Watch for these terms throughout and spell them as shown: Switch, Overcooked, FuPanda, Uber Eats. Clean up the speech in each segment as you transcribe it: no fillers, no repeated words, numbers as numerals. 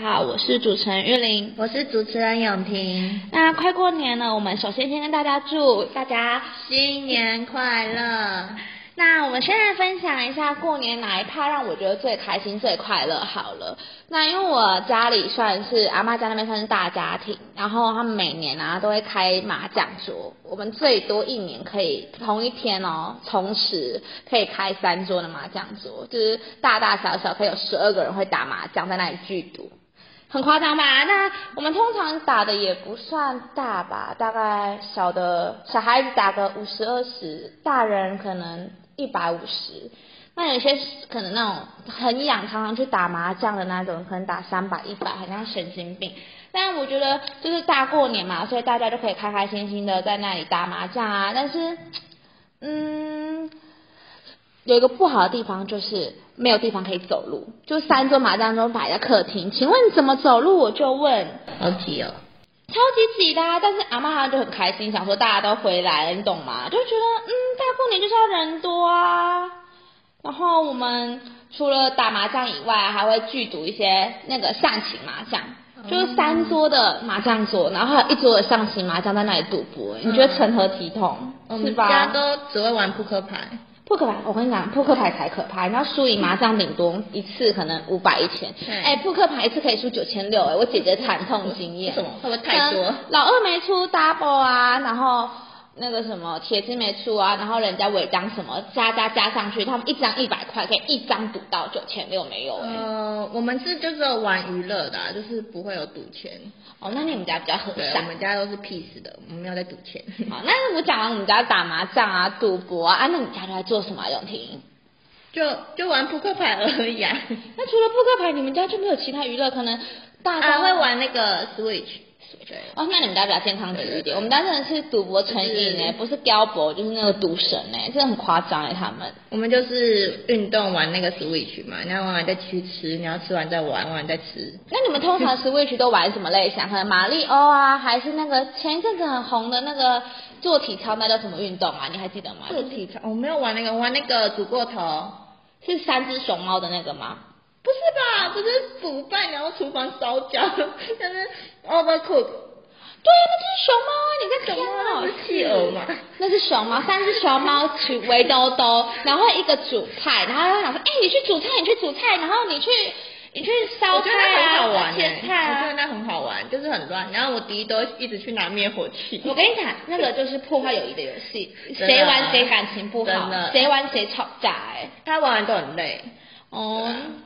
家好，我是主持人玉玲，我是主持人永婷。那快过年了，我们首先先跟大家祝大家新年快乐。那我们现在分享一下过年哪一趴让我觉得最开心最快乐好了。那因为我家里算是阿嬷家那边算是大家庭，然后他们每年啊都会开麻将桌，我们最多一年可以同一天哦，同时可以开3桌的麻将桌，就是大大小小可以有12个人会打麻将在那里聚赌，很夸张吧？那我们通常打的也不算大吧，大概小的小孩子打个50、20，大人可能150，那有些可能那种很痒常常去打麻将的那种，可能打300、100，很像神经病。但我觉得就是大过年嘛，所以大家就可以开开心心的在那里打麻将啊。但是，有一个不好的地方就是没有地方可以走路，就3桌麻将桌摆在客厅，请问怎么走路？我就问，好挤哦。超级挤的啊，但是阿嬷她就很开心，想说大家都回来了，你懂吗？就觉得大过年就是要人多啊。然后我们除了打麻将以外，还会聚赌一些那个象棋麻将，就是3桌的麻将桌，然后还有1桌的象棋麻将在那里赌博，你觉得成何体统？是吧？我们家都只会玩扑克牌。扑克牌，我跟你讲，扑克牌才可怕。你要输赢麻将顶多一次可能500、1000，扑克牌一次可以输9600，我姐姐惨痛经验。什么？会不会太多？老二没出 double 啊，然后那个什么铁子没出啊，然后人家违章什么加上去，他们一张100块可以一张赌到9600没有我们是就是玩娱乐的，就是不会有赌钱。哦，那你们家比较和善，我们家都是 peace 的，我们没有在赌钱。好，那我讲完我们家打麻将啊、赌博啊，那你家都在做什么啊？永婷？就玩扑克牌而已啊。那除了扑克牌，你们家就没有其他娱乐？可能大家会玩那个 Switch。对哦，那你们家比较健康体育一点，我们家真的是赌博成瘾呢，不是标博就是那个赌神呢，真的很夸张哎，他们。我们就是运动玩那个 Switch 嘛，你要玩完再去吃，你要吃完再玩，玩完再吃。那你们通常 Switch 都玩什么类型？可能马里奥啊，还是那个前一阵子很红的那个做体操，那叫什么运动啊？你还记得吗？做体操，我没有玩那个，玩那个煮过头，是3只熊猫的那个吗？不是吧，这是煮饭然后厨房烧焦，但是 Overcooked。 对啊，那就是熊猫啊，你在看到是企鹅嘛？那是熊猫，3只熊猫去围兜兜，然后一个煮菜，然后他想说，你去煮菜，然后你去烧菜啊，切菜啊，我觉得那很好玩，就是很乱。然后我弟都一直去拿灭火器。我跟你讲，那个就是破坏友谊的游戏，谁玩谁感情不好，谁玩谁吵架哎，他玩完都很累。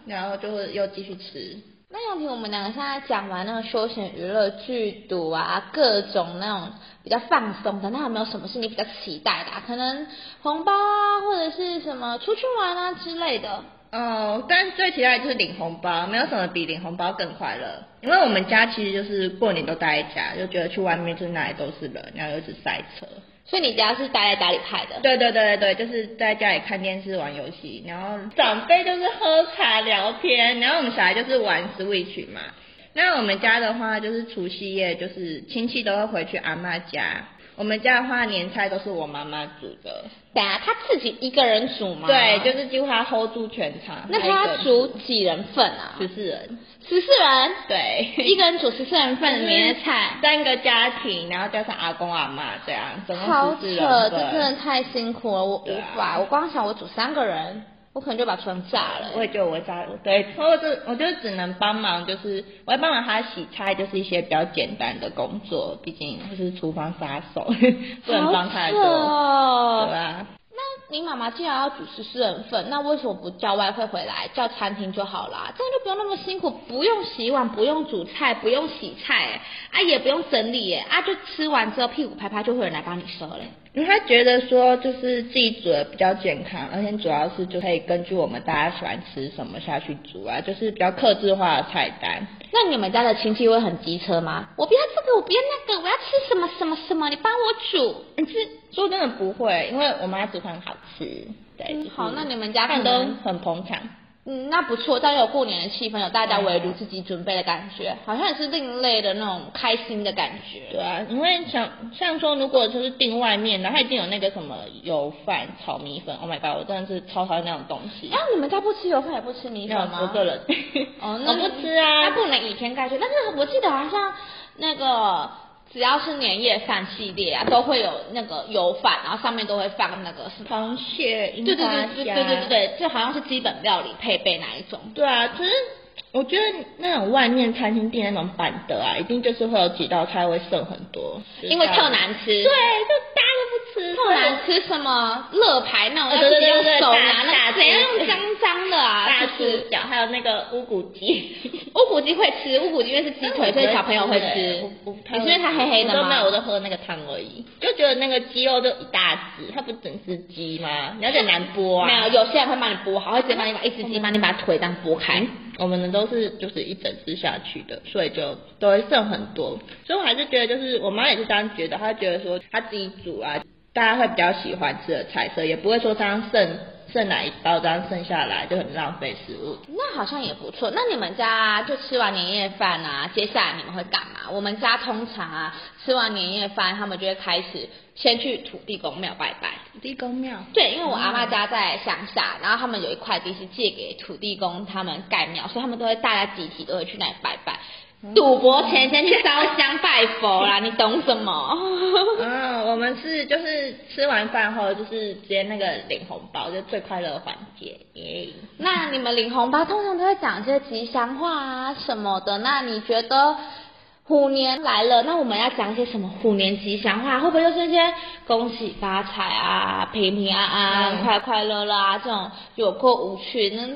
然后就又继续吃。那永平，我们两个现在讲完那个休闲娱乐、剧毒啊，各种那种比较放松的，那有没有什么是你比较期待的啊？可能红包啊，或者是什么出去玩啊之类的。但最期待的就是领红包，没有什么比领红包更快乐。因为我们家其实就是过年都待在家，就觉得去外面就是哪里都是人，然后又一直塞车。所以你家是待在家里派的？对，就是在家里看电视、玩游戏，然后长辈就是喝茶聊天，然后我们小孩就是玩 Switch 嘛。那我们家的话就是除夕夜，就是亲戚都会回去阿嬷家。我们家的话，年菜都是我妈妈煮的。对啊，她自己一个人煮吗？对，就是几乎她 hold 住全场。那她煮几人份啊？14人。14人？对，一个人煮14人份的年菜，3个家庭，然后加上阿公阿嬤这样，总共14人。好扯，这真的太辛苦了，我无法。我光想我煮3个人，我可能就把床炸了。我也觉得我炸了，对，我就只能帮忙，就是我要帮忙他洗菜，就是一些比较简单的工作，毕竟就是厨房杀手，不能帮太多。好扯，对啊。那你妈妈既然要煮14人份，那为什么不叫外汇回来，叫餐厅就好啦？这样就不用那么辛苦，不用洗碗，不用煮菜，不用洗菜，也不用整理，就吃完之后屁股拍拍就会有人来帮你收嘞。因为他觉得说，就是自己煮的比较健康，而且主要是就可以根据我们大家喜欢吃什么下去煮啊，就是比较客制化的菜单。那你们家的亲戚会很机车吗？我不要这个，我不要那个，我要吃什么什么什么，你帮我煮。说真的不会，因为我妈煮饭好吃。对，好，那你们家可能都很捧场。嗯，那不错，这样有过年的气氛，有大家围炉自己准备的感觉，好像也是另类的那种开心的感觉。对啊，因为像说，如果就是订外面，然后一定有那个什么油饭、炒米粉 ，Oh my god， 我真的是超讨厌那种东西。啊，你们家不吃油饭也不吃米粉吗？我个人，哦，那不吃啊，那不能以偏概全。但是我记得好像那个只要是年夜饭系列啊，都会有那个油饭，然后上面都会放那个螃蟹、樱花虾，对，就好像是基本料理配备哪一种？对啊，可是我觉得那种外面餐厅订那种板的啊，一定就是会有几道菜会剩很多，因为特难吃。对，就大家都不吃。特难吃什么？乐牌那种，直接用手拿那，谁要用脏脏的啊？大吃脚，还有那个乌骨鸡。乌骨鸡会吃，乌骨鸡因为是鸡腿，所以小朋友会吃。你是因为它黑黑的吗？没有，我都喝那个汤而已。就觉得那个鸡肉就一大只，它不整只鸡吗？你有点难剥啊。没有，有些人会帮你剥好，会直接帮你把一只鸡，帮你把腿这样剥开。我们的都是就是一整只下去的，所以就都会剩很多。所以我还是觉得，就是我妈也是这样觉得，她觉得说她自己煮啊，大家会比较喜欢吃的菜色，也不会说这样剩哪一包这样剩下来就很浪费食物。那好像也不错。那你们家就吃完年夜饭啊，接下来你们会干嘛？我们家通常啊，吃完年夜饭，他们就会开始先去土地公庙拜拜。土地公庙？对，因为我阿嬤家在乡下，然后他们有一块地是借给土地公他们盖庙，所以他们都会大家集体都会去那里拜拜。赌博前先去烧香拜佛啦，你懂什么？嗯，我们是就是吃完饭后就是直接那个领红包，就最快乐的环节。耶、yeah ！那你们领红包通常都会讲一些吉祥话啊什么的，那你觉得虎年来了，那我们要讲一些什么虎年吉祥话？会不会就是一些恭喜发财啊、平平安安、快快乐乐啊这种有够无趣呢？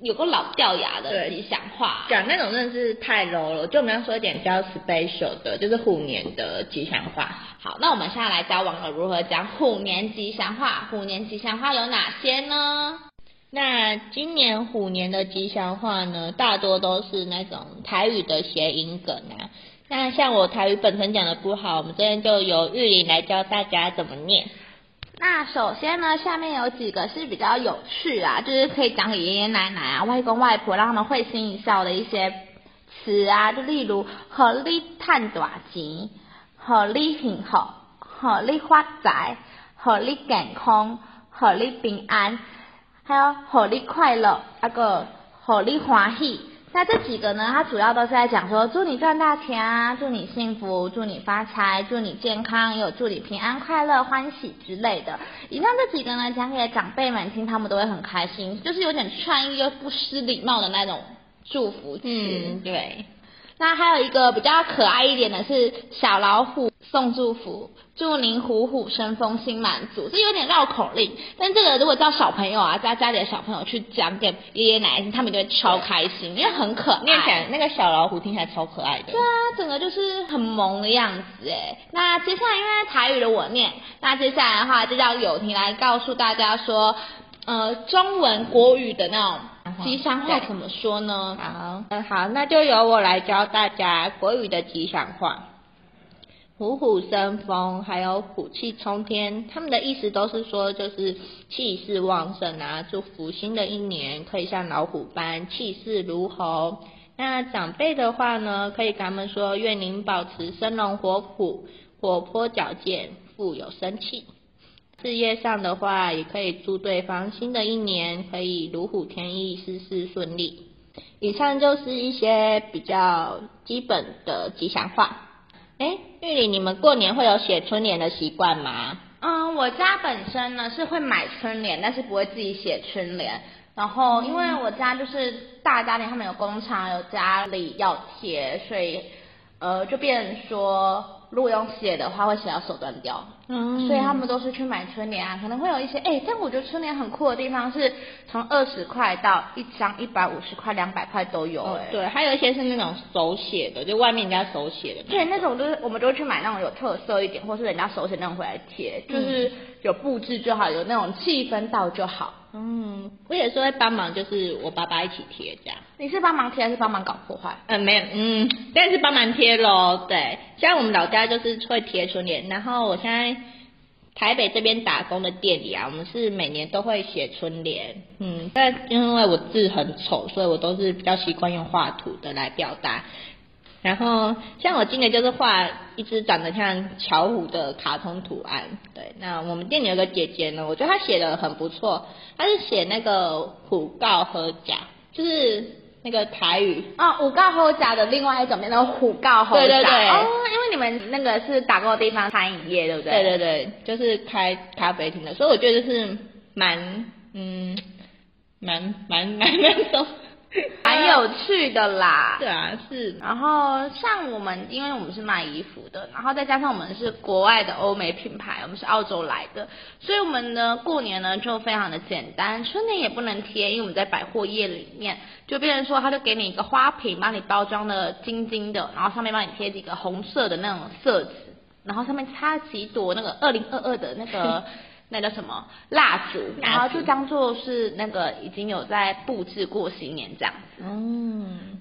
有个老掉牙的吉祥话，讲那种真的是太 low 了，就我们要说一点比较 special 的，就是虎年的吉祥话。好，那我们现在来教网友如何讲虎年吉祥话。虎年吉祥话有哪些呢？那今年虎年的吉祥话呢，大多都是那种台语的谐音梗啊。那像我台语本身讲的不好，我们这边就由玉玲来教大家怎么念。那首先呢，下面有几个是比较有趣啊，就是可以讲给爷爷奶奶啊、外公外婆，让他们会心一笑的一些词啊，就例如“好利探大钱”、“好利幸福”、“好利发财”、“好利健康”、“好利平安”，还有“好利快乐”、那个“好利欢喜”。那这几个呢，它主要都是在讲说，祝你赚大钱啊，祝你幸福，祝你发财，祝你健康，也有祝你平安快乐欢喜之类的。以上这几个呢，讲给长辈们听，他们都会很开心，就是有点创意又不失礼貌的那种祝福词。嗯，对。那还有一个比较可爱一点的是小老虎送祝福，祝您虎虎生风心满足，这有点绕口令，但这个如果叫小朋友啊，在家里的小朋友去讲给爷爷奶奶听，他们就会超开心，因为很可爱。念起来那个小老虎听起来超可爱的。对啊，整个就是很萌的样子哎。那接下来因为台语的我念，那接下来的话就叫友婷来告诉大家说，中文国语的那种吉祥话怎么说呢？好，好，那就由我来教大家国语的吉祥话。虎虎生风，还有虎气冲天，他们的意思都是说，就是气势旺盛啊，祝福新的一年可以像老虎般气势如虹。那长辈的话呢，可以跟他们说，愿您保持生龙活虎，活泼矫健，富有生气。事业上的话，也可以祝对方新的一年可以如虎添翼，事事顺利。以上就是一些比较基本的吉祥话。哎，玉玲，你们过年会有写春联的习惯吗？嗯，我家本身呢是会买春联，但是不会自己写春联。然后因为我家就是大家庭，他们有工厂，有家里要贴，所以就变成说，如果用写的话，会写到手断掉。嗯，所以他们都是去买春联啊，可能会有一些哎，但我觉得春联很酷的地方是，从20块到一张150块、200块都有哎、哦。对，还有一些是那种手写的，就外面人家手写的。对，那种就是我们都会去买那种有特色一点，或是人家手写那种回来贴，就是有布置就好，有那种气氛到就好。嗯，我也是会帮忙，就是我爸爸一起贴这样。你是帮忙贴还是帮忙搞破坏？没有，但是帮忙贴咯。对，像我们老家就是会贴春联，然后我现在台北这边打工的店里啊，我们是每年都会写春联，但因为我字很丑，所以我都是比较习惯用画图的来表达。然后像我今年就是画一只长得像巧虎的卡通图案。对，那我们店里有个姐姐呢，我觉得她写的很不错，她是写那个虎告合甲，就是那个台语虎告好食的另外一种，那种虎告好食。对对对。哦，因为你们那个是打工的地方，餐饮业对不对？对对对，就是开咖啡厅的，所以我觉得就是蛮那种。蛮有趣的啦，对啊是。然后像我们，因为我们是卖衣服的，然后再加上我们是国外的欧美品牌，我们是澳洲来的，所以我们呢过年呢就非常的简单，春联也不能贴，因为我们在百货业里面，就变成说他就给你一个花瓶，帮你包装的金金的，然后上面帮你贴几个红色的那种色纸，然后上面插几朵那个2022的那个。那叫什么蜡烛，然后就当作是那个已经有在布置过新年这样子。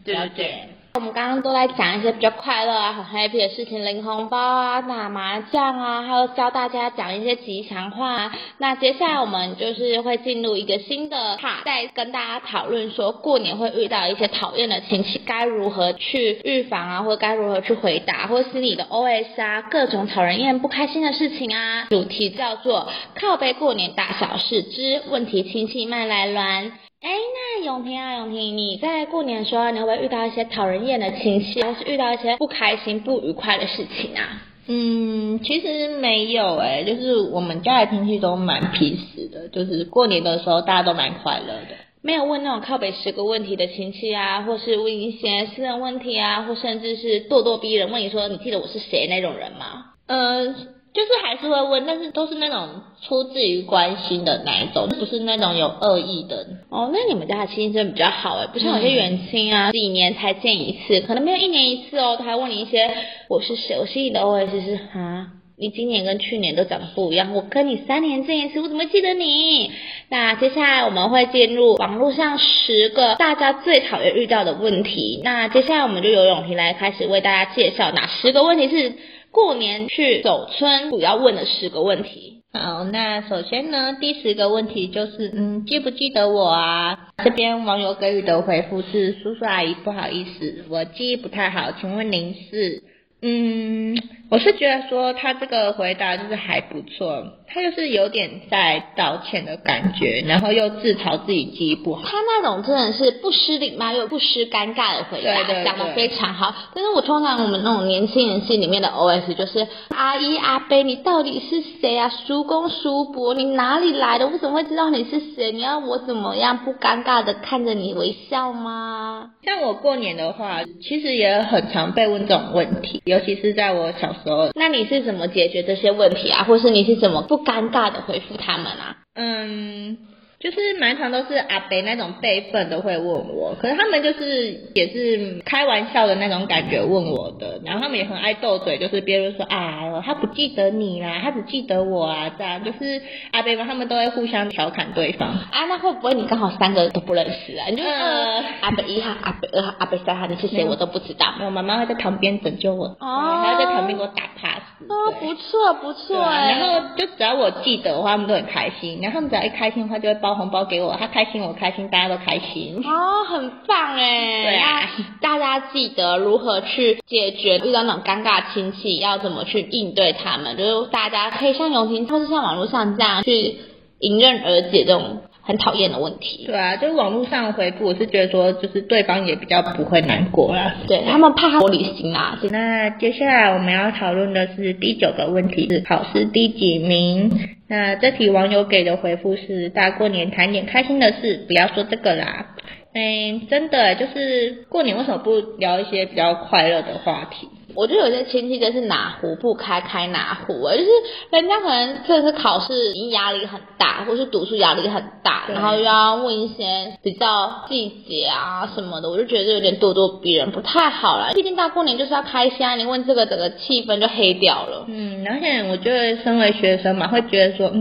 对对对。我们刚刚都在讲一些比较快乐啊、很 happy 的事情，领红包啊、打麻将啊，还有教大家讲一些吉祥话啊。那接下来我们就是会进入一个新的 part， 再跟大家讨论说过年会遇到一些讨厌的亲戚，该如何去预防啊，或该如何去回答，或心里的 OS 啊，各种讨人厌、不开心的事情啊。主题叫做“靠北过年大小事之问题亲戚慢来乱”。哎，那永婷，你在过年的时候，你会不会遇到一些讨人厌的亲戚，或是遇到一些不开心、不愉快的事情啊？其实没有就是我们家的亲戚都蛮peace的，就是过年的时候大家都蛮快乐的。没有问那种靠北10个问题的亲戚啊，或是问一些私人问题啊，或甚至是咄咄逼人，问你说你记得我是谁那种人吗？就是还是会问，但是都是那种出自于关心的那一种，不是那种有恶意的。哦，那你们家的亲戚真的比较好不像有些远亲啊，几年才见一次，可能没有一年一次哦，他还问你一些我是谁，我心里的 OS 是哈。你今年跟去年都长得不一样，我跟你3年见一次，我怎么记得你？那接下来我们会进入网络上10个大家最讨厌遇到的问题，那接下来我们就由永平来开始为大家介绍哪10个问题是过年去走春主要问的10个问题。好，那首先呢，第10个问题就是记不记得我啊？这边网友给予的回复是：叔叔阿姨不好意思，我记忆不太好，请问您是？我是觉得说他这个回答就是还不错，他就是有点在道歉的感觉，然后又自嘲自己记忆不好。他那种真的是不失礼貌又不失尴尬的回答，对对对，讲得非常好。但是我通常我们那种年轻人心里面的 OS 就是阿姨阿伯你到底是谁啊？叔公叔伯你哪里来的？我怎么会知道你是谁？你要我怎么样不尴尬的看着你微笑吗？像我过年的话，其实也很常被问这种问题，尤其是在我小时候。那你是怎么解决这些问题啊？或是你是怎么不尴尬的回复他们啊？就是蛮常都是阿伯那种辈分都会问我，可是他们就是也是开玩笑的那种感觉问我的，然后他们也很爱斗嘴，就是别人说啊他不记得你啦，他只记得我啊，这样就是阿伯们他们都会互相调侃对方啊。那会不会你刚好3个都不认识啊？你就阿伯1号、阿伯2号、阿伯3号，你是谁我都不知道。没有，妈妈会在旁边拯救我，她会在旁边给我打 pass。不错然后就只要我记得的话，他们都很开心，然后他们只要一开心的话就会包红包给我，他开心我开心，大家都开心。很棒对啊，大家记得如何去解决遇到那种尴尬亲戚，要怎么去应对他们，就是大家可以像永婷或是像网络上这样去迎刃而解这种很讨厌的问题。对啊，就是网络上回复，我是觉得说就是对方也比较不会难过啦，对他们怕玻璃心啦。那接下来我们要讨论的是第9个问题，是考试第几名。那这题网友给的回复是：大过年谈点开心的事，不要说这个啦。真的就是过年为什么不聊一些比较快乐的话题？我觉得有些亲戚真是哪壶不开开哪壶，就是人家可能这次考试已经压力很大，或是读书压力很大，然后又要问一些比较细节啊什么的，我就觉得有点咄咄逼人，不太好啦。毕竟大过年就是要开心啊，你问这个整个气氛就黑掉了。而且我觉得身为学生嘛，会觉得说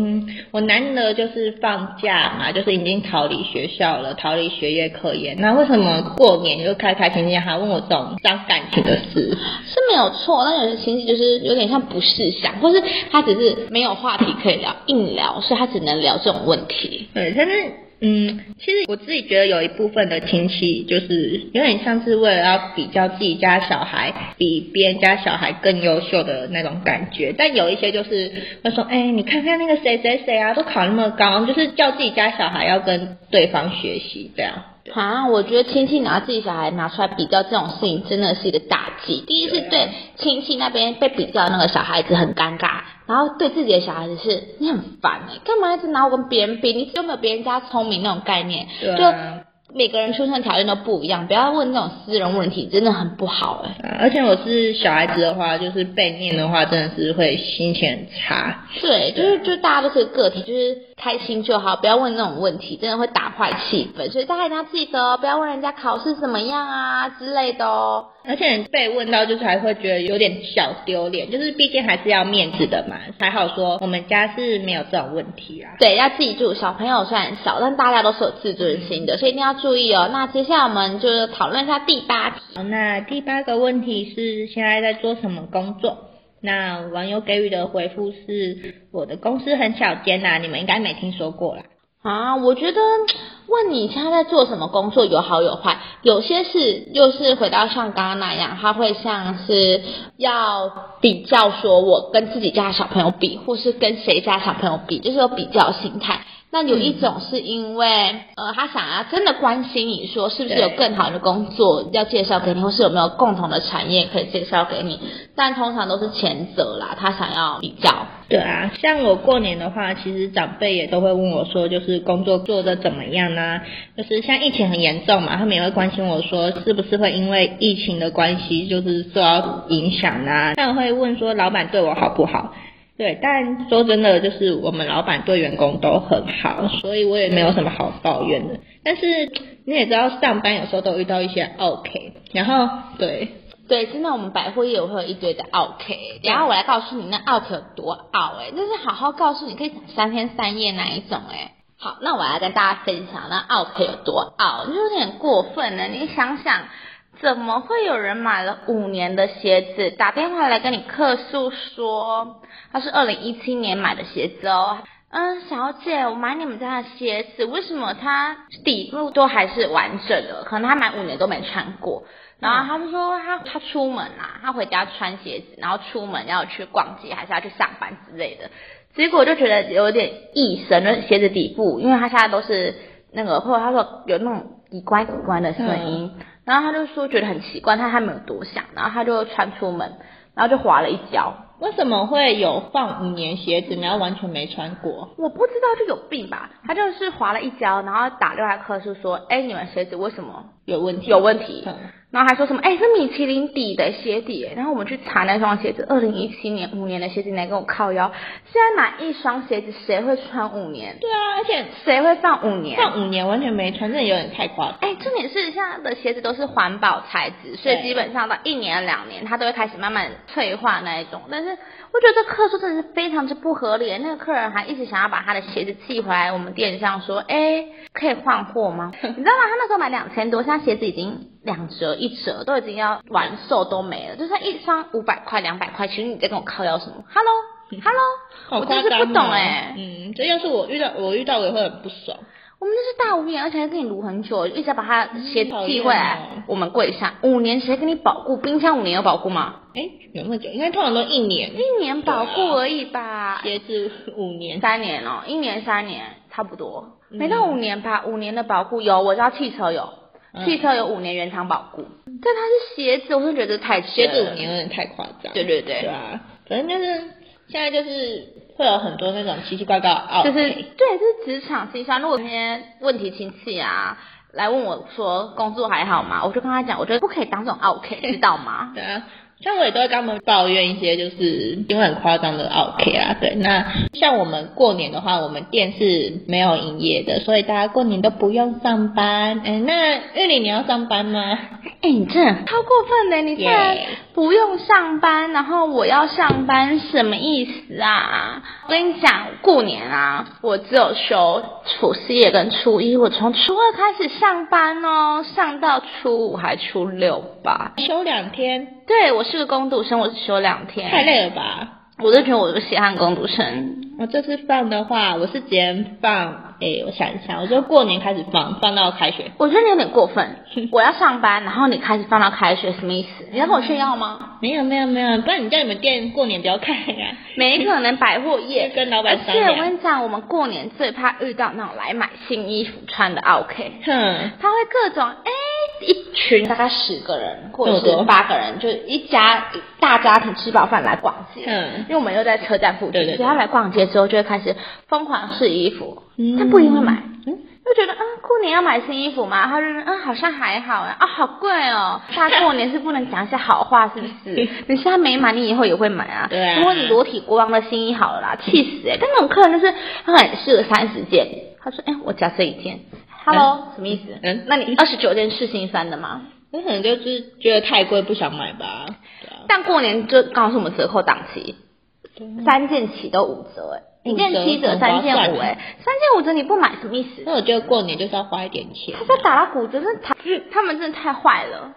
我难得就是放假嘛，就是已经逃离学校了，逃离学业课业，那为什么过年就开开心心还问我这种伤感情的事？是没有错，但有些亲戚就是有点像不识相，或是他只是没有话题可以聊，硬聊，所以他只能聊这种问题。对，但是其实我自己觉得有一部分的亲戚就是有点像是为了要比较自己家小孩比别人家小孩更优秀的那种感觉，但有一些就是会说，哎，你看看那个谁谁谁啊，都考那么高，就是叫自己家小孩要跟对方学习这样。啊，我觉得亲戚拿自己小孩拿出来比较这种事情真的是一个大忌。第一是对亲戚那边被比较那个小孩子很尴尬，然后对自己的小孩子是你很烦欸，干嘛一直拿我跟别人比，你有没有别人家聪明那种概念。对，就每个人出生条件都不一样，不要问那种私人问题，真的很不好欸。而且我是小孩子的话，就是被念的话真的是会心情很差。对，就大家都是个体，就是开心就好，不要问那种问题，真的会打坏气氛，所以大家一定要记得哦，不要问人家考试怎么样啊之类的哦。而且被问到就是还会觉得有点小丢脸，就是毕竟还是要面子的嘛。还好说我们家是没有这种问题啊。对，要记住小朋友虽然小，但大家都是有自尊心的，所以一定要注意哦。那接下来我们就讨论一下第八题。那第八个问题是现在在做什么工作？那网友给予的回复是，我的公司很小间啊，你们应该没听说过啦。啊，我觉得问你现在在做什么工作有好有坏，有些事又是回到像刚刚那样，他会像是要比较说我跟自己家小朋友比，或是跟谁家小朋友比，就是有比较心态。那有一种是因为他想要真的关心你，说是不是有更好的工作要介绍给你，或是有没有共同的产业可以介绍给你，但通常都是前者啦，他想要比较。对啊，像我过年的话，其实长辈也都会问我说，就是工作做得怎么样啊，就是像疫情很严重嘛，他们也会关心我说是不是会因为疫情的关系就是受到影响啊，他们会问说老板对我好不好。对，但说真的，就是我们老板对员工都很好，所以我也没有什么好抱怨的。但是你也知道，上班有时候都遇到一些 OK， 然后对，真的我们百货业会有一堆的 OK， 然后我来告诉你那 OK 有多 OK， 就是好好告诉你，可以讲3天3夜那一种哎。好，那我来跟大家分享那 OK 有多 OK， 就有点过分了，你想想。怎么会有人买了5年的鞋子打电话来跟你客诉说他是2017年买的鞋子哦，小姐我买你们家的鞋子，为什么它底部都还是完整的，可能他买5年都没穿过，然后他就说他出门啊，他回家穿鞋子，然后出门要去逛街还是要去上班之类的，结果我就觉得有点异神的鞋子底部，因为他现在都是那个，或者他说有那种叽呱叽呱的声音，然后他就说觉得很奇怪，他还没有多想，然后他就穿出门，然后就滑了一跤。为什么会有放5年鞋子然后完全没穿过？我不知道，就有病吧。他就是滑了一跤，然后打600客诉说，哎，你们鞋子为什么有问题？有问题。然后还说什么，哎，是米其林底的鞋底。然后我们去查那双鞋子，2017年5年的鞋子，你来跟我靠腰。现在买一双鞋子，谁会穿5年？对啊，而且谁会放5年？放5年完全没穿，真的有点太夸张。哎，重点是现在的鞋子都是环保材质，所以基本上到1年2年，它都会开始慢慢脆化那一种，但是。我觉得这客诉真的是非常之不合理，那个客人还一直想要把他的鞋子寄回来我们店上说，哎，可以换货吗？你知道吗？他那时候买2000多，现在鞋子已经2折1折都已经要完售都没了，就是一双500块200块，其实你在跟我靠腰什么 ？Hello， 我真是不懂哎。这要是我遇到我也会很不爽。我们就是大5年，而且还跟你撸很久，一直要把他鞋子寄回来我们柜上。5年谁跟你保固？冰箱5年有保固吗？哎，有那么久？应该通常都1年，1年保固而已吧。鞋子5年，3年哦，1年3年差不多，没到5年吧。5年的保固有，我知道汽车有5年原厂保固，但它是鞋子，我会觉得太扯了。鞋子5年有点太夸张。对，对啊，反正就是现在就是。会有很多那种奇奇怪怪的，就是对，就是职场倾向。如果那些问题亲戚啊来问我说工作还好吗，我就跟他讲，我觉得不可以当这种 OK， 知道吗？对啊，像我也都会跟他们抱怨一些就是因为很夸张的 OK 啊。对，那像我们过年的话，我们店是没有营业的，所以大家过年都不用上班。那玉玲你要上班吗？哎，你真的超过分的，你竟然不用上班，然后我要上班，什么意思啊？我跟你讲，过年啊，我只有休除夕夜跟初一，我从初二开始上班哦，上到初五还初六吧，休2天。对，我是个工读生，我只休2天，太累了吧？我就觉得我是血汗工读生。我这次放的话，我是直接放，我想一下，我就过年开始放，放到开学。我觉得你有点过分，我要上班，然后你开始放到开学，什么意思？你要跟我炫耀吗？没有，不然你叫你们店过年不要开啊。没可能百货业跟老板商量。而且我跟你讲，我们过年最怕遇到那种来买新衣服穿的 OK， 他会各种一群大概10个人或者是8个人，就一家大家庭吃饱饭来逛街，因为我们又在车站附近，对，所以他来逛街之后就会开始疯狂试衣服，他不一定会买，就觉得过年要买新衣服嘛，他就好像还好啊，好贵哦，大过年是不能讲一些好话是不是？你现在没买，你以后也会买啊，对啊，如果你裸体国王的新衣好了啦，气死但那种客人就是他很适合30件，他说我加这1件。Hello， 什么意思？那你29件是新翻的吗？我可能就是觉得太贵不想买吧。但过年就刚好是我们折扣档期，3件起都5折1件7折，3件53件5折你不买什么意思？那我觉得过年就是要花一点钱。他说打到骨折，他们真的太坏了，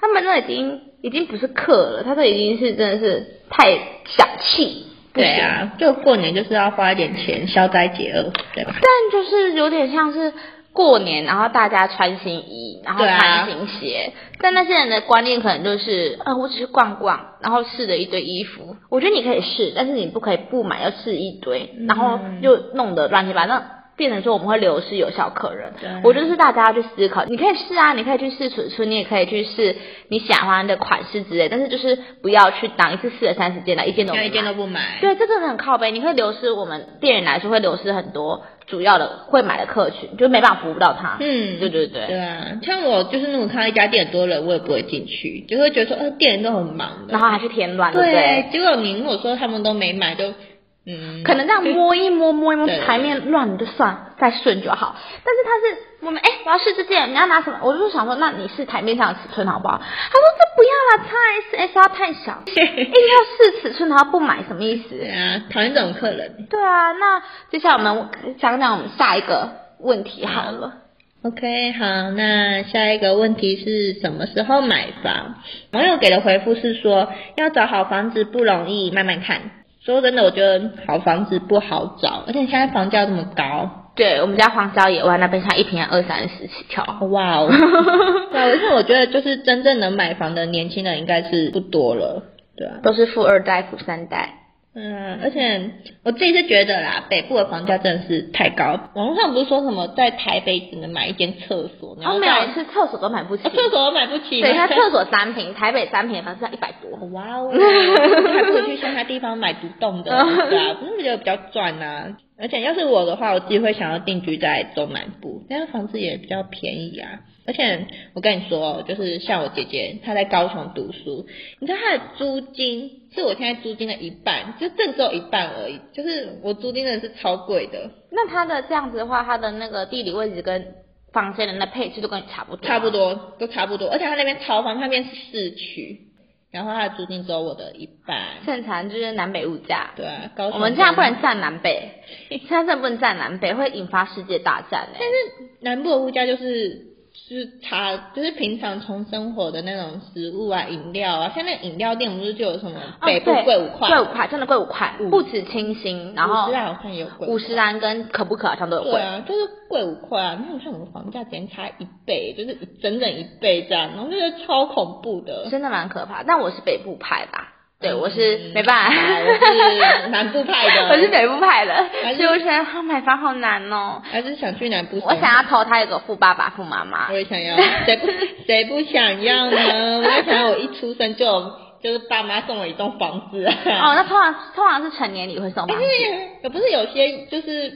他们那已经不是客了，他都已经是真的是太小气。对啊，就过年就是要花一点钱消灾解厄，对吧？但就是有点像是过年，然后大家穿新衣，然后穿新鞋，但那些人的观念可能就是，我只是逛逛，然后试了一堆衣服。我觉得你可以试，但是你不可以不买，要试一堆，然后又弄得乱七八糟，变成说我们会流失有效客人。我就是大家要去思考，你可以试啊，你可以去试尺寸，你也可以去试你喜欢的款式之类，但是就是不要去当一次试了30件的，一件都不买。对，这真的很靠背，你会流失我们店员来说会流失很多主要的会买的客群，就没办法服务到他。对。对啊，像我就是那种看到一家店很多人，我也不会进去，就会觉得说，店员都很忙的，然后还去添乱，对。结果你如果说他们都没买，就可能这样摸一摸台面乱你就算再顺就好。但是他是我们我要试这件，你要拿什么？我就想说，那你试台面上的尺寸好不好？他说这不要啦，XS 太小，要试尺寸然后不买什么意思？对啊，讨厌这种客人。对啊，那接下来我们讲讲我们下一个问题好了。OK， 好，那下一个问题是什么时候买房？网友给的回复是说，要找好房子不容易，慢慢看。说真的，我觉得好房子不好找，而且现在房价这么高。对，我们家荒郊野外那边，像一平20-30起跳。哇哦！对，而且我觉得就是真正能买房的年轻人应该是不多了，对啊，都是富2代、富3代。而且我自己是觉得啦，北部的房价真的是太高。网络上不是说什么在台北只能买一间厕所？没有，是厕所都买不起。厕所都买不起。对，它厕所3坪，台北3坪的房子要100多。哇哦！还不如去乡下地方买独栋的，对啊，不是觉得比较赚啊？而且要是我的话，我自己会想要定居在中南部，那房子也比较便宜啊。而且我跟你说，就是像我姐姐，她在高雄读书，你知道她的租金是我现在租金的1半，就正只有1半而已，就是我租金真的是超贵的。那她的这样子的话，她的那个地理位置跟房间人的配置都跟你差不多，差不多。而且她那边超方，那边是市区。然后它的租金只有我的1半，正常就是南北物价。对啊，高我们这样不能占南北，现在真的不能占南北，会引发世界大战。但是南部的物价就是差，就是平常从生活的那种食物啊、饮料啊，像那饮料店不是就有什么北部贵5块，真的贵5块，不止清新，然后50兰好像也有贵，50兰跟可不可好像都有贵，对啊，就是贵5块啊。那你看我们房价直接差1倍，就是整1倍这样，然后就是超恐怖的，真的蛮可怕。但我是北部派吧。对，我是没办法，我是南部派的，我是北部派的，所以我想买房好难哦，还是想去南部。我想要投胎一个富爸爸、富妈妈。我也想要，谁不想要呢？我也想要，我一出生就是爸妈送我一栋房子。那通常是成年礼会送房子。不是有些就是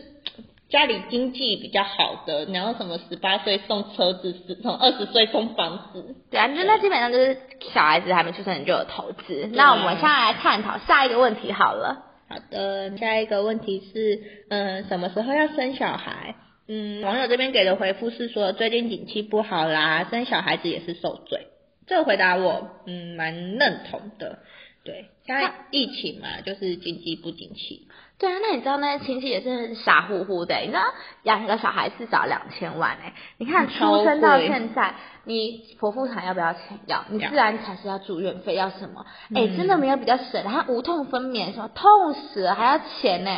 家里经济比较好的，然后什么18岁送车子，从20岁送房子。对啊，那基本上就是小孩子还没出生你就有投资。那我们现在来探讨下一个问题好了。好的，下一个问题是，什么时候要生小孩？网友这边给的回复是说，最近景气不好啦，生小孩子也是受罪。这个回答我蛮认同的。对，现在疫情嘛，就是经济不景气。对啊，那你知道那些亲戚也是傻乎乎的，你知道养一个小孩至少2000万哎，你看出生到现在，你剖腹产要不要钱？要，你自然产是要住院费要什么？哎、真的没有比较省，还无痛分娩什么痛死了还要钱呢，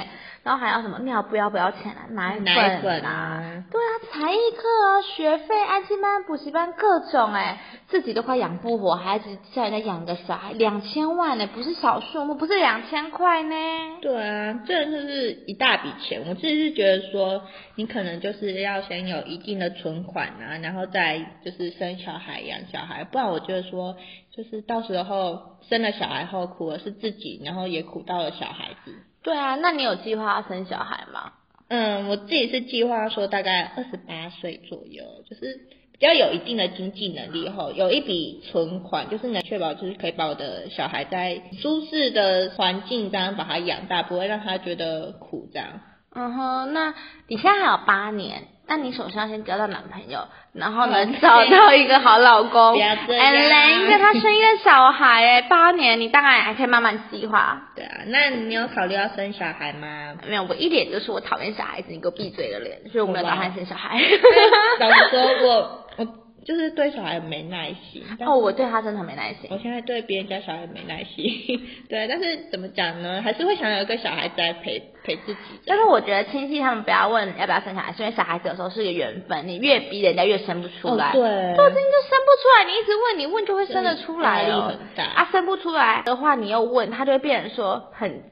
然后还要什么尿布要不要钱啊？奶粉啊，对啊，才艺课啊，学费、安亲班、补习班各种哎，自己都快养不活，还只叫人家养个小孩，2000万哎，不是小数目，不是2000块呢。对啊，这就是一大笔钱。我自己是觉得说，你可能就是要先有一定的存款啊，然后再就是生小孩、养小孩，不然我觉得说，就是到时候生了小孩后苦的是自己，然后也苦到了小孩子。对啊，那你有计划要生小孩吗？我自己是计划说大概28岁左右，就是比较有一定的经济能力后，有一笔存款，就是能确保就是可以把我的小孩在舒适的环境这样把他养大，不会让他觉得苦这样。那你现在还有8年，那你首先要先交到男朋友，然后呢找到一个好老公，来跟他生一个小孩哎，8年你大概还可以慢慢计划。对啊，那你有考虑要生小孩吗？没有，我一脸就是我讨厌小孩子，你给我闭嘴的脸，所以我没有打算生小孩。老实说，我就是对小孩没耐心。哦，我对他真的没耐心。我现在对别人家小孩没耐心，对，但是怎么讲呢？还是会想有一个小孩子来陪自己。但是我觉得亲戚他们不要问要不要生小孩，因为小孩子有时候是个缘分，你越逼人家越生不出来。哦、对，到今天就生不出来，你一直问，你问就会生得出来哦。压力很大啊，生不出来的话，你又问，他就会变成说很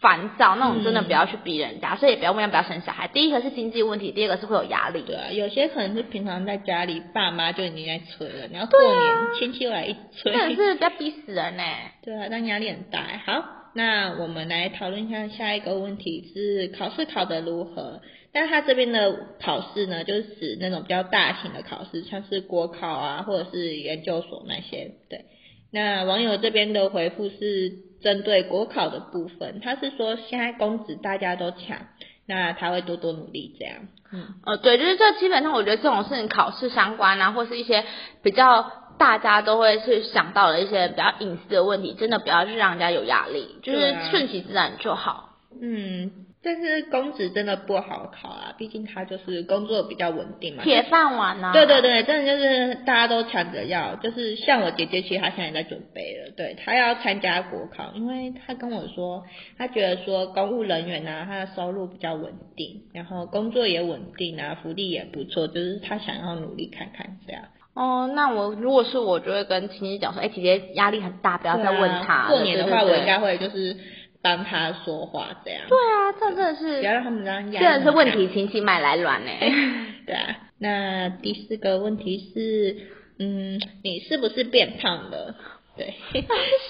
烦躁，那种真的不要去逼人家，所以也不要问要不要生小孩。第一个是经济问题，第二个是会有压力。对啊，有些可能是平常在家里爸妈就已经在催了，然后过年亲戚又来一催，真的是不要逼死人呢。对啊，但压力很大。好，那我们来讨论一下下一个问题是考试考得如何。但他这边的考试呢，就是指那种比较大型的考试，像是国考啊，或者是研究所那些。对，那网友这边的回复是针对国考的部分，他是说现在公职大家都抢，那他会多多努力这样。对，就是这基本上我觉得这种事情考试相关啊，或是一些比较大家都会去想到的一些比较隐私的问题，真的不要去让人家有压力，就是顺其自然就好。但是公职真的不好考啊，毕竟他就是工作比较稳定嘛，铁饭碗啊。对对对，真的就是大家都抢着要，就是像我姐姐其实她现在也在准备了，对，她要参加国考，因为她跟我说她觉得说公务人员啊，她的收入比较稳定，然后工作也稳定啊，福利也不错，就是她想要努力看看这样。那我如果是我就会跟亲戚讲说，姐姐压力很大，不要再问她。过年的话我应该会就是帮他说话这样。对啊，这真的是不要让他们这样压力，真的是问题亲戚买来软呢。对啊，那第4个问题是，你是不是变胖了？对，这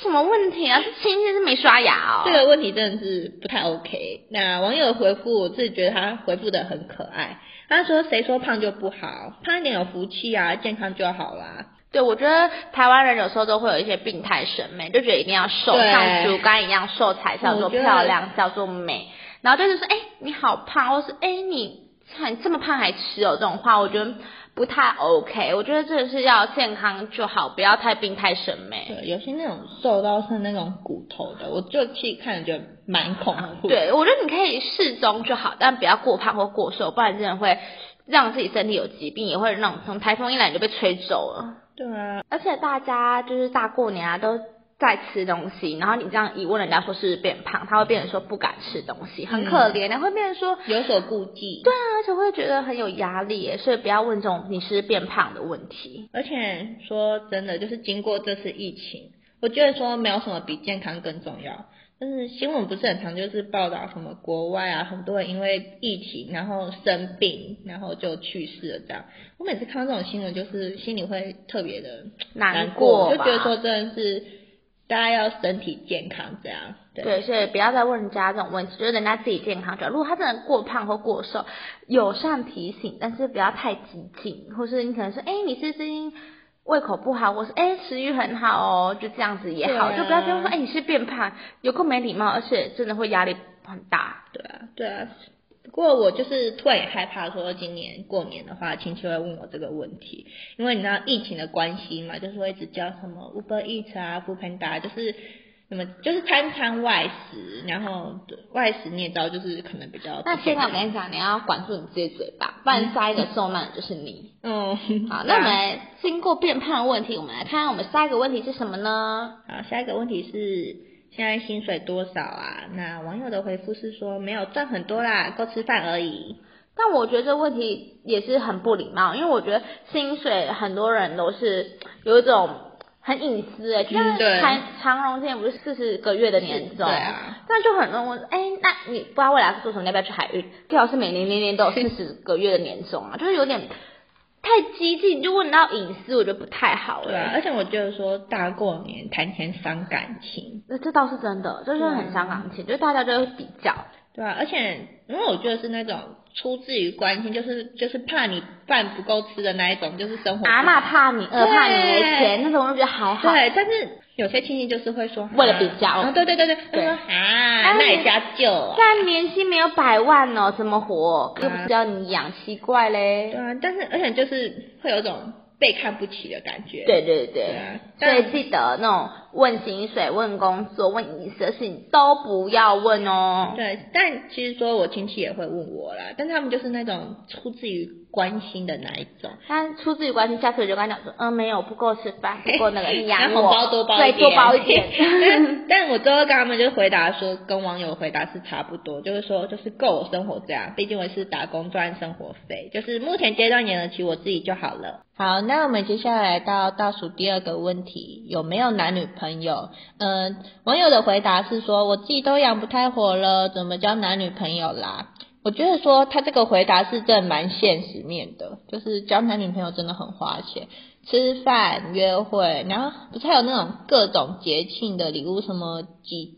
什么问题啊？这亲戚是没刷牙哦。这个问题真的是不太 OK。那网友回复，我自己觉得他回复的很可爱。他说：“谁说胖就不好？胖一点有福气啊，健康就好啦。”对，我觉得台湾人有时候都会有一些病态审美，就觉得一定要瘦，像竹竿一样瘦才叫做漂亮，叫做美。然后就是说，你好胖，或是你这么胖还吃哦，这种话我觉得不太 OK。我觉得真的是要健康就好，不要太病态审美。对，有些那种瘦到是那种骨头的，我就去看觉得蛮恐怖。对，我觉得你可以适中就好，但不要过胖或过瘦，不然真的会让自己身体有疾病，也会那种从台风一来你就被吹走了。对啊，而且大家就是大过年啊都在吃东西，然后你这样一问人家说是变胖，他会变成说不敢吃东西，很可怜，会变成说有所顾忌。对啊，而且会觉得很有压力耶，所以不要问这种你是变胖的问题。而且说真的，就是经过这次疫情，我觉得说没有什么比健康更重要。但是新闻不是很常就是报道什么国外啊，很多人因为疫情然后生病，然后就去世了这样。我每次看到这种新闻，就是心里会特别的难过，就觉得说真的是大家要身体健康这样。 对，所以不要再问人家这种问题，就是人家自己健康就好。如果他真的过胖或过瘦，友善提醒，但是不要太激进，或是你可能说你是因胃口不好，我说食欲很好哦，就这样子也好，就不要跟我说你是变胖，有够没礼貌，而且真的会压力很大。对啊，不过我就是突然也害怕说今年过年的话亲戚会问我这个问题，因为你知道疫情的关系嘛，就是会一直叫什么 Uber Eats 啊 FuPanda， 就是什么就是餐外食，然后外食你也知道就是可能比较。那现在我跟你讲，你要管住你自己嘴巴，不然下一个受难就是你。嗯，好，那我们来经过变胖的问题，我们来看看我们下一个问题是什么呢？好，下一个问题是现在薪水多少啊？那网友的回复是说没有赚很多啦，够吃饭而已。但我觉得这问题也是很不礼貌，因为我觉得薪水很多人都是有一种很隐私就像长荣今年不是40个月的年终，那就很多人问，那你不知道未来是做什么，要不要去海运？最好是每年都有40个月的年终啊，就是有点太激进，就问到隐私，我觉得不太好了。对啊，而且我觉得说大过年谈钱伤感情，这倒是真的，就是很伤感情，就是大家就会比较。对啊，而且因为我觉得是那种出自于关心，就是怕你饭不够吃的那一种，就是生活阿嬷怕你饿，怕你没钱那种，我觉得还好。对，但是有些亲戚就是会说为了比较，对，他说那也家旧啊，但年薪没有100万哦，怎么活？又不是要你养，奇怪嘞。对啊，但是而且就是会有一种被看不起的感觉。对、啊，所以记得那种问薪水、问工作、问隐私的事情都不要问哦。对，但其实说我亲戚也会问我啦，但他们就是那种出自于关心的那一种。他出自于关心，下次我就跟他讲说，没有，不够吃饭，不够那个养我，包多包一点，多包一点。但我最后跟他们就回答说，跟网友回答是差不多，就是说就是够我生活这样，毕竟我是打工赚生活费，就是目前阶段养得起我自己就好了。好，那我们接下来到倒数第2个问题，有没有男女朋友？网友的回答是说，我自己都养不太活了，怎么交男女朋友啦？我觉得说他这个回答是真的蛮现实面的，就是交男女朋友真的很花钱，吃饭、约会，然后不是还有那种各种节庆的礼物，什么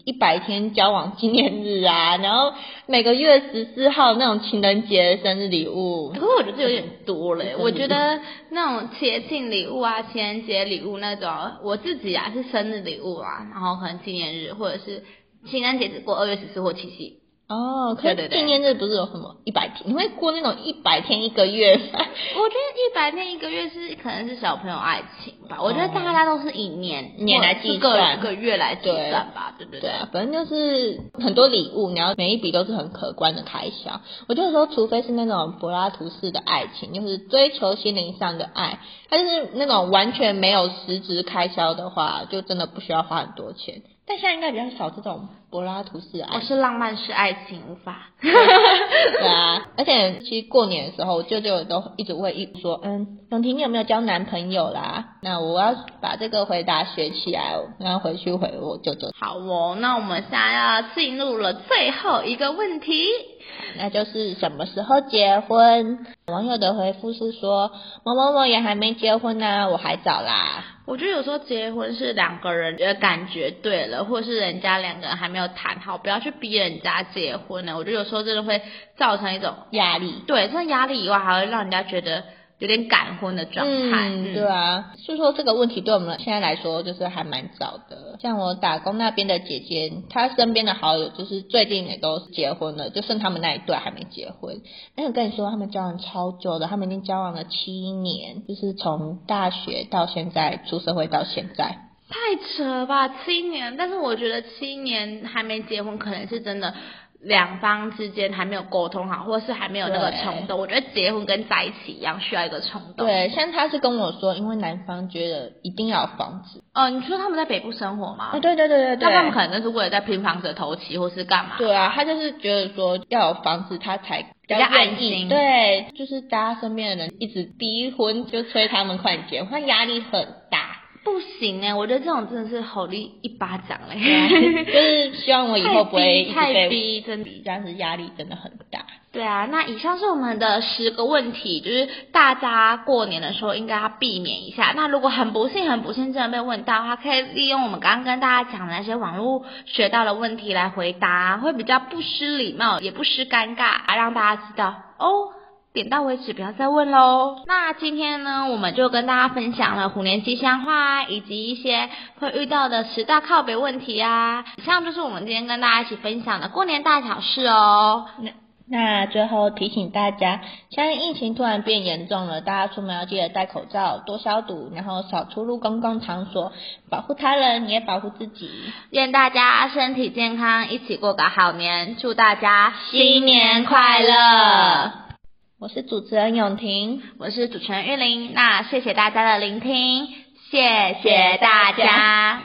100天交往纪念日啊，然后每个月14号那种情人节生日礼物。可是我觉得有点多了，我觉得那种节庆礼物啊、情人节礼物那种，我自己啊是生日礼物啊，然后可能纪念日或者是情人节只过2月14或7夕。哦，可是纪念日不是有什么100天？你会过那种100天1个月吗？我觉得100天1个月是可能是小朋友爱情吧。我觉得大家都是以年来计算，1个月来计算吧，对啊，反正就是很多礼物，然后每一笔都是很可观的开销。我就是说，除非是那种柏拉图式的爱情，就是追求心灵上的爱，它就是那种完全没有实质开销的话，就真的不需要花很多钱。但现在应该比较少这种柏拉图式爱情，是浪漫式爱情，无法。对啊，而且其实过年的时候，我舅舅都一直会说，永婷你有没有交男朋友啦？那我要把这个回答学起来，然后回去回我舅舅。好哦，那我们现在要进入了最后一个问题，那就是什么时候结婚？网友的回复是说，某某某也还没结婚啊，我还早啦。我觉得有时候结婚是两个人感觉对了，或是人家两个人还没有谈好，不要去逼人家结婚了。我觉得有时候真的会造成一种压力，对，这压力以外还会让人家觉得有点赶婚的状态。对啊，所以说这个问题对我们现在来说就是还蛮早的。像我打工那边的姐姐，她身边的好友就是最近也都结婚了，就剩他们那一对还没结婚。但我跟你说，他们交往超久的，他们已经交往了7年，就是从大学到现在，出社会到现在。太扯吧，7年！但是我觉得7年还没结婚，可能是真的两方之间还没有沟通好，或是还没有那个冲动。我觉得结婚跟在一起一样，需要一个冲动。对，像他是跟我说，因为男方觉得一定要有房子。你说他们在北部生活吗？对，那他们可能就是为了在拼房子的头期或是干嘛？对啊，他就是觉得说要有房子，他才比较安心。对，就是大家身边的人一直逼婚，就催他们快结婚，压力很大。不行我觉得这种真的是吼力一巴掌嘞，就是希望我以后不会一直被逼，真的，但是压力真的很大。对啊，那以上是我们的10个问题，就是大家过年的时候应该要避免一下。那如果很不幸真的被问到的话，可以利用我们刚刚跟大家讲的那些网络学到的问题来回答，会比较不失礼貌，也不失尴尬，让大家知道点到为止，不要再问咯。那今天呢，我们就跟大家分享了虎年吉祥话，以及一些会遇到的10大靠北问题啊。以上就是我们今天跟大家一起分享的过年大小事哦。那最后提醒大家，现在疫情突然变严重了，大家出门要记得戴口罩、多消毒，然后少出入公共场所，保护他人也保护自己。愿大家身体健康，一起过个好年，祝大家新年快乐！我是主持人永婷，我是主持人玉玲，那谢谢大家的聆听，谢谢大家。